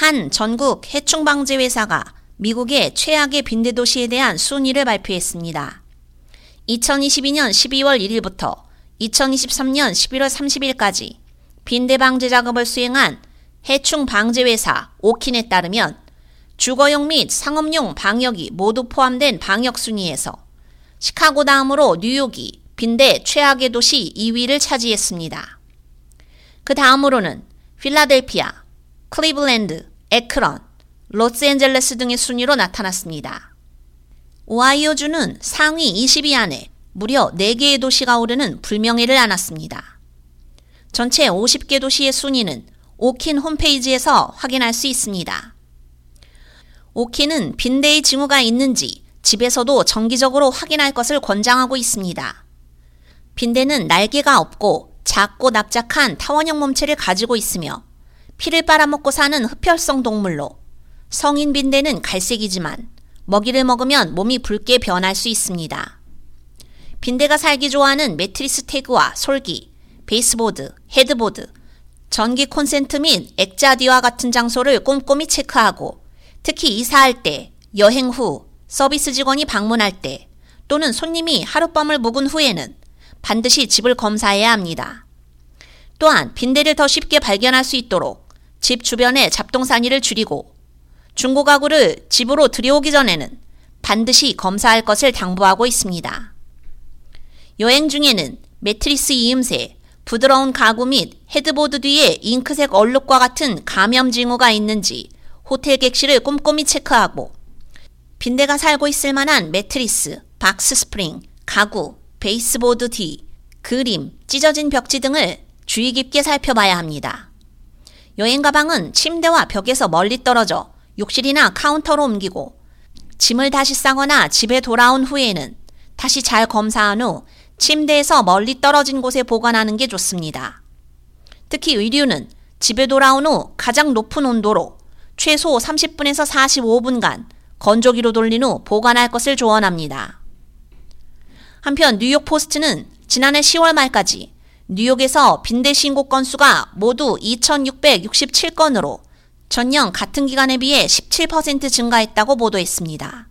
한 전국 해충방지회사가 미국의 최악의 빈대도시에 대한 순위를 발표했습니다. 2022년 12월 1일부터 2023년 11월 30일까지 빈대방지 작업을 수행한 해충방지회사 오킨에 따르면 주거용 및 상업용 방역이 모두 포함된 방역 순위에서 시카고 다음으로 뉴욕이 빈대 최악의 도시 2위를 차지했습니다. 그 다음으로는 필라델피아, 클리블랜드, 애크런, 로스앤젤레스 등의 순위로 나타났습니다. 오하이오주는 상위 20위 안에 무려 4개의 도시가 오르는 불명예를 안았습니다. 전체 50개 도시의 순위는 오킨 홈페이지에서 확인할 수 있습니다. 오킨은 빈대의 징후가 있는지 집에서도 정기적으로 확인할 것을 권장하고 있습니다. 빈대는 날개가 없고 작고 납작한 타원형 몸체를 가지고 있으며 피를 빨아먹고 사는 흡혈성 동물로 성인 빈대는 갈색이지만 먹이를 먹으면 몸이 붉게 변할 수 있습니다. 빈대가 살기 좋아하는 매트리스 태그와 솔기, 베이스보드, 헤드보드, 전기 콘센트 및 액자뒤와 같은 장소를 꼼꼼히 체크하고 특히 이사할 때, 여행 후, 서비스 직원이 방문할 때 또는 손님이 하룻밤을 묵은 후에는 반드시 집을 검사해야 합니다. 또한 빈대를 더 쉽게 발견할 수 있도록 집 주변의 잡동사니를 줄이고 중고 가구를 집으로 들여오기 전에는 반드시 검사할 것을 당부하고 있습니다. 여행 중에는 매트리스 이음새, 부드러운 가구 및 헤드보드 뒤에 잉크색 얼룩과 같은 감염 징후가 있는지 호텔 객실을 꼼꼼히 체크하고 빈대가 살고 있을 만한 매트리스, 박스 스프링, 가구, 베이스보드 뒤, 그림, 찢어진 벽지 등을 주의 깊게 살펴봐야 합니다. 여행 가방은 침대와 벽에서 멀리 떨어져 욕실이나 카운터로 옮기고 짐을 다시 싸거나 집에 돌아온 후에는 다시 잘 검사한 후 침대에서 멀리 떨어진 곳에 보관하는 게 좋습니다. 특히 의류는 집에 돌아온 후 가장 높은 온도로 최소 30분에서 45분간 건조기로 돌린 후 보관할 것을 조언합니다. 한편 뉴욕포스트는 지난해 10월 말까지 뉴욕에서 빈대 신고 건수가 모두 2,667건으로 전년 같은 기간에 비해 17% 증가했다고 보도했습니다.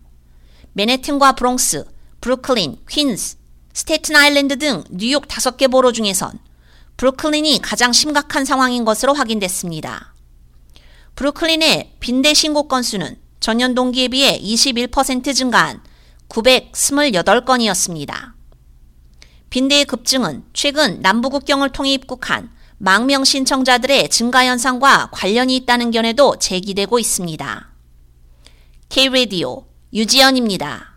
맨해튼과 브롱스, 브루클린, 퀸즈, 스태튼 아일랜드 등 뉴욕 5개 보로 중에선 브루클린이 가장 심각한 상황인 것으로 확인됐습니다. 브루클린의 빈대 신고 건수는 전년 동기에 비해 21% 증가한 928건이었습니다. 빈대의 급증은 최근 남부국경을 통해 입국한 망명 신청자들의 증가 현상과 관련이 있다는 견해도 제기되고 있습니다. K-라디오 유지연입니다.